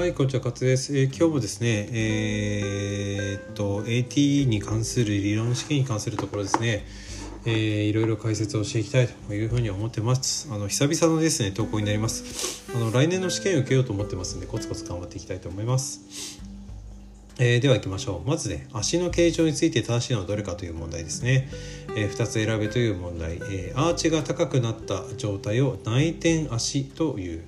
はい、こんにちは、勝です。今日もですね、AT に関する理論試験に関するところですね、いろいろ解説をしていきたいというふうに思ってます。久々のですね、投稿になります。来年の試験を受けようと思ってますので、コツコツ頑張っていきたいと思います。では行きましょう。まずね、足の形状について正しいのはどれかという問題ですね。2つ選べという問題。アーチが高くなった状態を内転足という。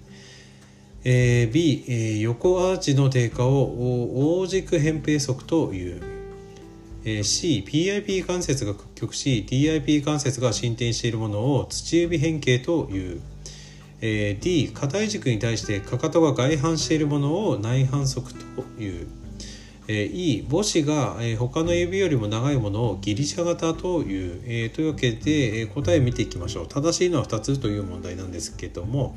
B、横アーチの低下を横軸扁平足という。C、PIP 関節が屈曲し DIP 関節が伸展しているものを土指変形という。D、硬い軸に対してかかとが外反しているものを内反足という。E、母指が他の指よりも長いものをギリシャ型という、というわけで答えを見ていきましょう。正しいのは2つという問題なんですけども、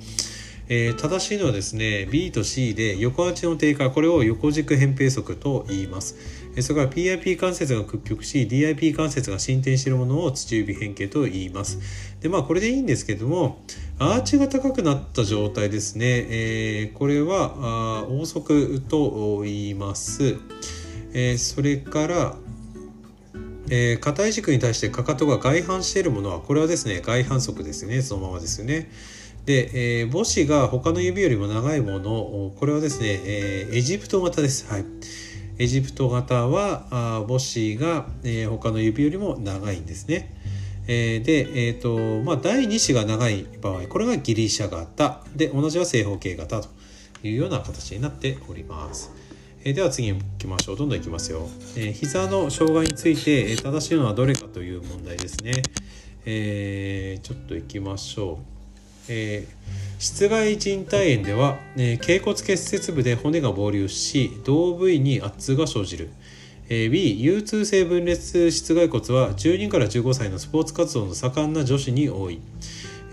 正しいのはですね B と C で横アーチの低下、これを横軸扁平足と言います。それから PIP 関節が屈曲し DIP 関節が伸展しているものを土指変形と言います。で、まあこれでいいんですけども、アーチが高くなった状態ですね、これは横足と言います。それから硬い軸に対してかかとが外反しているものは、これはですね外反足ですね、そのままですよね。で、母指が他の指よりも長いものを、これはですね、エジプト型です。はい。エジプト型は母指が、他の指よりも長いんですね。で、第2子が長い場合、これがギリシャ型で、同じは正方形型というような形になっております。では次に行きましょう。どんどん行きますよ。膝の障害について、正しいのはどれかという問題ですね。ちょっと行きましょう。室外靭帯炎では、脛骨結節部で骨が膨隆し同部位に圧痛が生じる。B、有痛性分裂室外骨は12から15歳のスポーツ活動の盛んな女子に多い。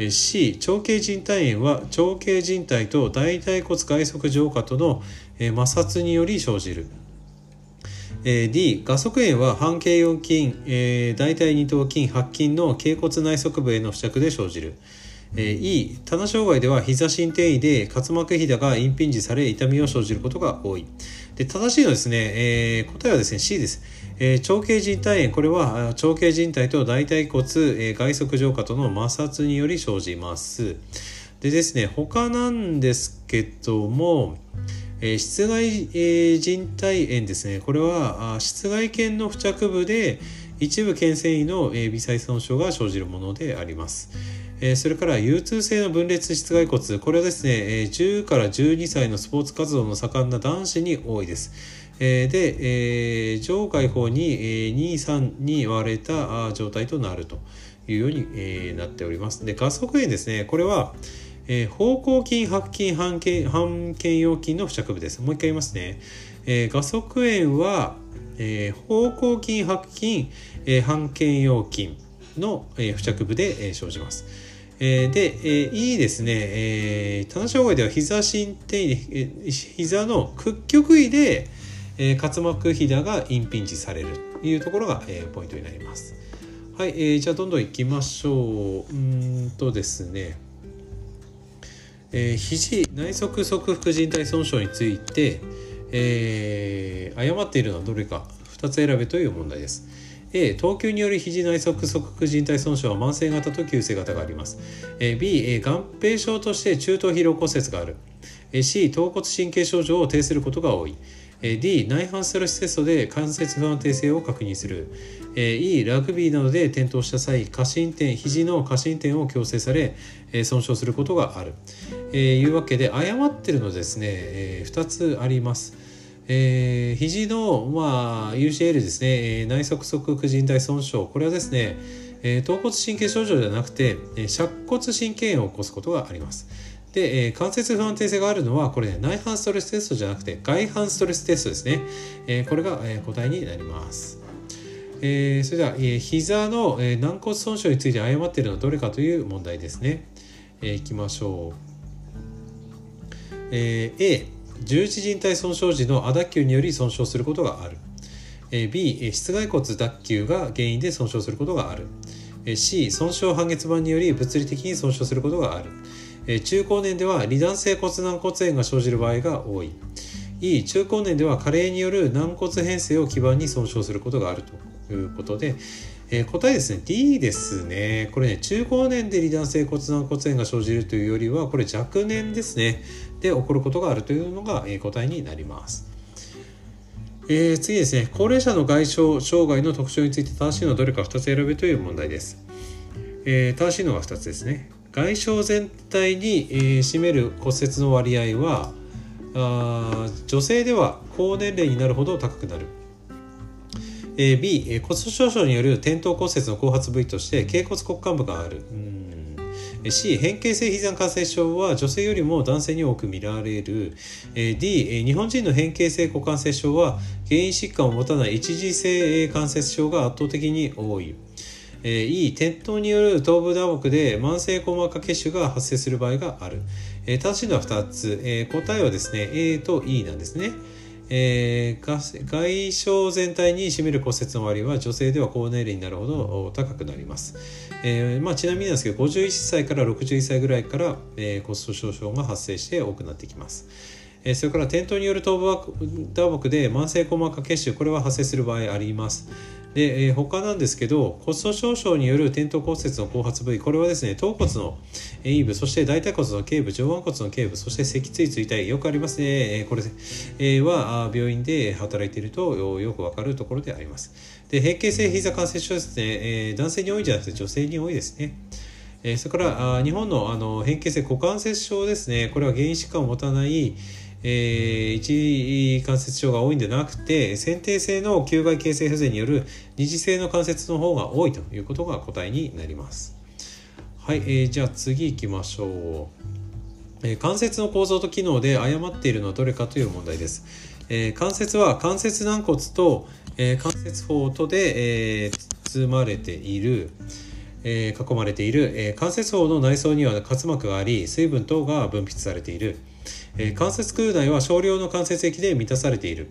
C、長径靭帯炎は長径靭帯と大腿骨外側上下との摩擦により生じる。D、臥側炎は半径4筋、大腿二頭筋、白筋の脛骨内側部への付着で生じる。E、棚障害では膝伸展位で滑膜ひだがインピンジされ痛みを生じることが多い。で、正しいのですね、答えはですね C です。長径靭帯炎、これは長径靭帯と大腿骨、外側上下との摩擦により生じます。でですね、他なんですけども、室外靭帯炎ですね、これは室外腱の付着部で一部腱繊維の微細損傷が生じるものであります。それから有痛性の分裂室外骨、これはですね10から12歳のスポーツ活動の盛んな男子に多いです。で、上下方に2、3に割れた状態となるというようになっております。で、臥側炎ですね、これは方向筋、白筋、半腱腰筋の付着部です。もう一回言いますね。臥側炎は方向筋、白筋、半腱腰筋の付着部で生じます。で、E ですね、棚障害では膝伸展位、膝の屈曲位で滑膜ひだがインピンジされるというところがポイントになります。はい。じゃあどんどんいきましょう。ですね、肘内側側副靭帯損傷について、誤っているのはどれか2つ選べという問題です。A、投球による肘内側側靭帯損傷は慢性型と急性型があります。B、合併症として中等疲労骨折がある。C、頭骨神経症状を呈することが多い。D、内反ストレステストで関節不安定性を確認する。E、ラグビーなどで転倒した際、肘の過伸点を矯正され、損傷することがある。いうわけで、誤ってるのですね、2つあります。肘の、UCL ですね、内側側靭帯損傷、これはですね、頭骨神経症状ではなくて、尺骨神経炎を起こすことがあります。で、関節不安定性があるのは、これ、内反ストレステストじゃなくて外反ストレステストですね。これが、答えになります。それでは、膝の、軟骨損傷について誤っているのはどれかという問題ですね。いきましょう。A、十字靭帯損傷時の亜脱臼により損傷することがある。B、室外骨脱臼が原因で損傷することがある。C、損傷半月板により物理的に損傷することがある。中高年では離断性骨軟骨炎が生じる場合が多い。E、中高年では加齢による軟骨変性を基盤に損傷することがあるということで、答えですね、 D ですね。これね、中高年で離断性骨軟骨炎が生じるというよりは、これ若年ですねで起こることがあるというのが答えになります。次ですね、高齢者の外傷障害の特徴について正しいのはどれか2つ選べという問題です。正しいのが2つですね。外傷全体に占める骨折の割合は女性では高年齢になるほど高くなる。B、骨粗しょう症による転倒骨折の後発部位として脛骨骨幹部がある。C、変形性膝関節症は女性よりも男性に多く見られる。D、日本人の変形性股関節症は原因疾患を持たない一次性関節症が圧倒的に多い。E、転倒による頭部打撲で慢性硬膜下血腫が発生する場合がある。正しいのは2つ。答えはですね、A と E なんですね。外傷全体に占める骨折の割合は女性では高年齢になるほど高くなります。ちなみになんですけど、51歳から61歳ぐらいから、骨粗しょう症が発生して多くなってきます。それから転倒による頭部打撲で慢性硬膜下血腫、これは発生する場合あります。で、他なんですけど、骨粗しょう症による転倒骨折の後発部位、これはですね、頭骨の陰部、そして大腿骨の頸部、上腕骨の頸部、そして脊椎椎体、よくありますね。これは病院で働いているとよくわかるところであります。で、変形性膝関節症ですね、男性に多いんじゃなくて女性に多いですね。それから日本の変形性股関節症ですね、これは原因疾患を持たない一次関節症が多いんでなくて、先天性の球外形成不全による二次性の関節の方が多いということが答えになります。はい、じゃあ次いきましょう。関節の構造と機能で誤っているのはどれかという問題です。関節は関節軟骨と、関節包とで、囲まれている。関節包の内層には滑膜があり、水分等が分泌されている。関節腔内は少量の関節液で満たされている。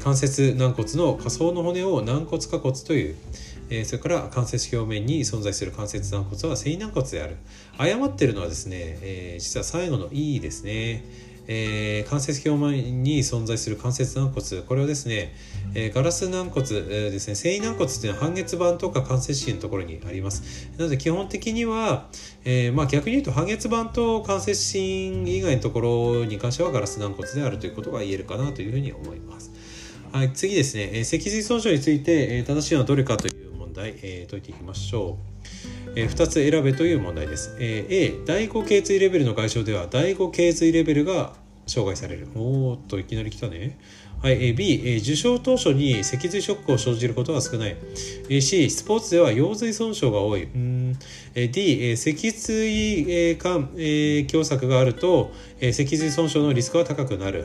関節軟骨の下層の骨を軟骨下骨という。それから関節表面に存在する関節軟骨は繊維軟骨である。誤っているのはですね、実は最後の E ですね。関節表面に存在する関節軟骨、これはですね、ガラス軟骨ですね、繊維軟骨というのは半月板とか関節芯のところにあります。なので基本的には、逆に言うと半月板と関節芯以外のところに関してはガラス軟骨であるということが言えるかなというふうに思います。はい、次ですね、脊髄損傷について正しいのはどれかという問題、解いていきましょう。2つ選べという問題です。A、第5頚椎レベルの外傷では第5頚椎レベルが障害される。おーっと、いきなり来たね。はい、B、受傷当初に脊髄ショックを生じることは少ない。C、スポーツでは腰髄損傷が多い。D、脊椎管狭窄があると脊髄損傷のリスクは高くなる。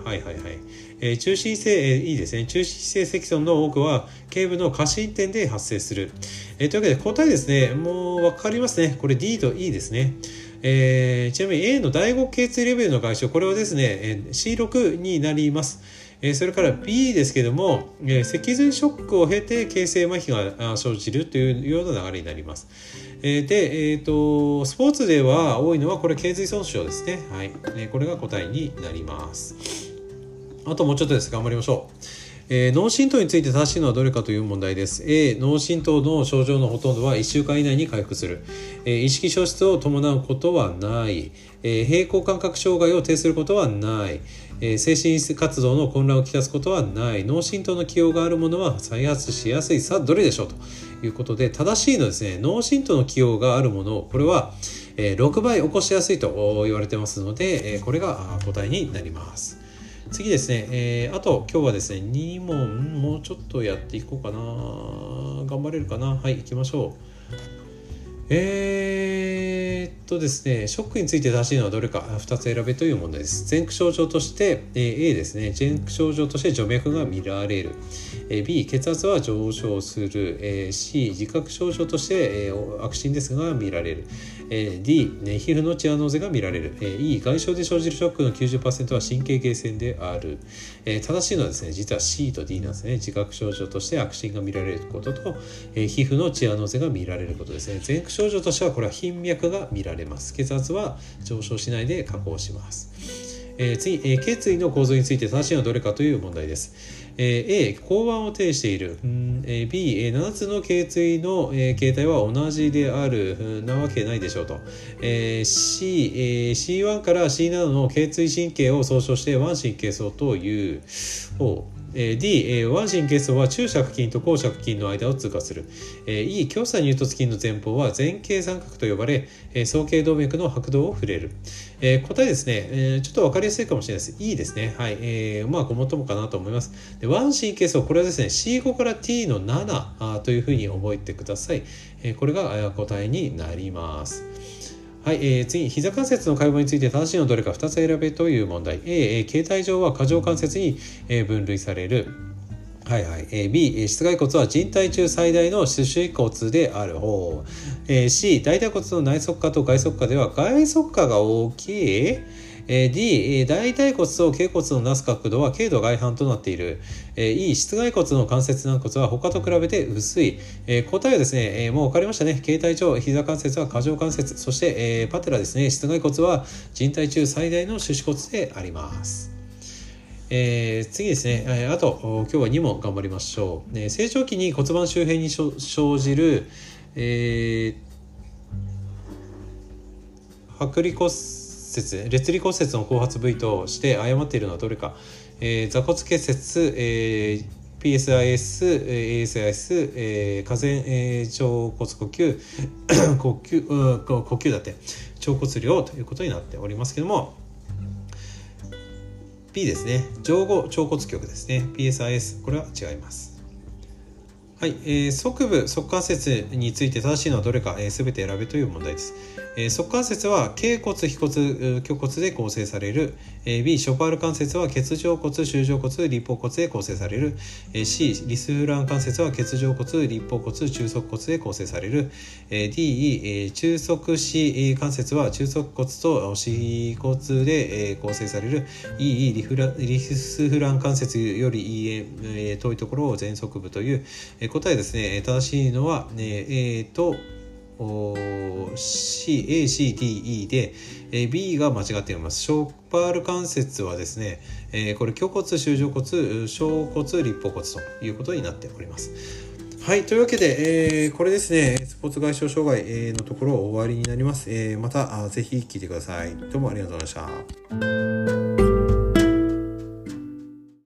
中心性、いいですね。中心性積損の多くは頸部の過伸点で発生する。というわけで答えですね、もう分かりますね。これ D と E ですね。ちなみに A の第5頚椎レベルの外傷、これはですね C6 になります。それから B ですけども、脊髄ショックを経て形成麻痺が生じるというような流れになります。で、スポーツでは多いのはこれ頚髄損傷ですね。はい、これが答えになります。あともうちょっとです。頑張りましょう。脳震盪について正しいのはどれかという問題です。A、脳震盪の症状のほとんどは1週間以内に回復する。意識消失を伴うことはない。平衡感覚障害を呈することはない。精神活動の混乱をきたすことはない。脳震盪の既往があるものは再発しやすい。さあ、どれでしょうということで、正しいのはですね、脳震盪の既往があるもの、これは6倍起こしやすいと言われてますので、これが答えになります。次ですね、あと今日はですね、2問もうちょっとやっていこうかな。頑張れるかな。はい、行きましょう。ですね、ショックについて正しいのはどれか2つ選べという問題です。前駆症状として、A ですね、前駆症状として除脈が見られる。B、血圧は上昇する。C、自覚症状として、悪心ですが見られる。D、皮膚のチアノーゼが見られる。E、外傷で生じるショックの 90% は神経形線である。正しいのはですね、実は C と D なんですね。自覚症状として悪心が見られることと、皮膚のチアノーゼが見られることですね。前駆症状としてはこれは頻脈が見られます。血圧は上昇しないで下降します。次、決意の構造について正しいのはどれかという問題です。A、交番を呈している。B、7つの決意の形態は同じであるなわけないでしょうと。C、C1 から C7 の決意神経を総称して1神経層という。D、1神経層は中尺筋と後尺筋の間を通過する。E、強鎖乳突筋の前方は前頸三角と呼ばれ、双頸動脈の拍動を触れる。答えですね、ちょっと分かりやすいかもしれないです。E ですね。はい。まあ、ごもっともかなと思います。で、1神経層、これはですね、C5 から T の7というふうに覚えてください。これが答えになります。はい、次、膝関節の解剖について正しいのはどれか2つ選べという問題。A、形態上は箇条関節に分類される。はいはい。B、室外骨は人体中最大の主椎骨である。C、大腿骨の内側下と外側下では外側下が大きい。D、大腿骨と脛骨のなす角度は軽度外反となっている。E、室外骨の関節軟骨は他と比べて薄い。答えはですね、もう分かりましたね。形態上、膝関節は箇条関節、そして、パテラですね、室外骨は人体中最大の手指骨であります。次ですね、あと今日は2問頑張りましょう。成長期に骨盤周辺に生じる、剥離骨折、裂離骨折の後発部位として誤っているのはどれか。座骨結節、PSIS、ASIS、下前、腸骨呼吸、呼吸だって、腸骨量ということになっておりますけども、B ですね。上後腸骨極ですね。PSIS。これは違います。はい、側部、側関節について正しいのはどれか、全て選べという問題です。側関節は脛骨、腓骨、虚骨で構成される。B、ショパール関節は結上骨、周上骨、立方骨で構成される。C、リスフラン関節は結上骨、立方骨、中足骨で構成される。D、中足趾関節は中足骨と趾骨で構成される。E、リスフラン関節より遠いところを前足部という。答えですね、正しいのは、A と C、A、C、D、E で、B が間違っています。ショパール関節はですね、これ、胸骨、舟状骨、小骨、立方骨ということになっております。はい、というわけで、これですね、スポーツ外傷障害のところ終わりになります。また、ぜひ聞いてください。どうもありがとうございました。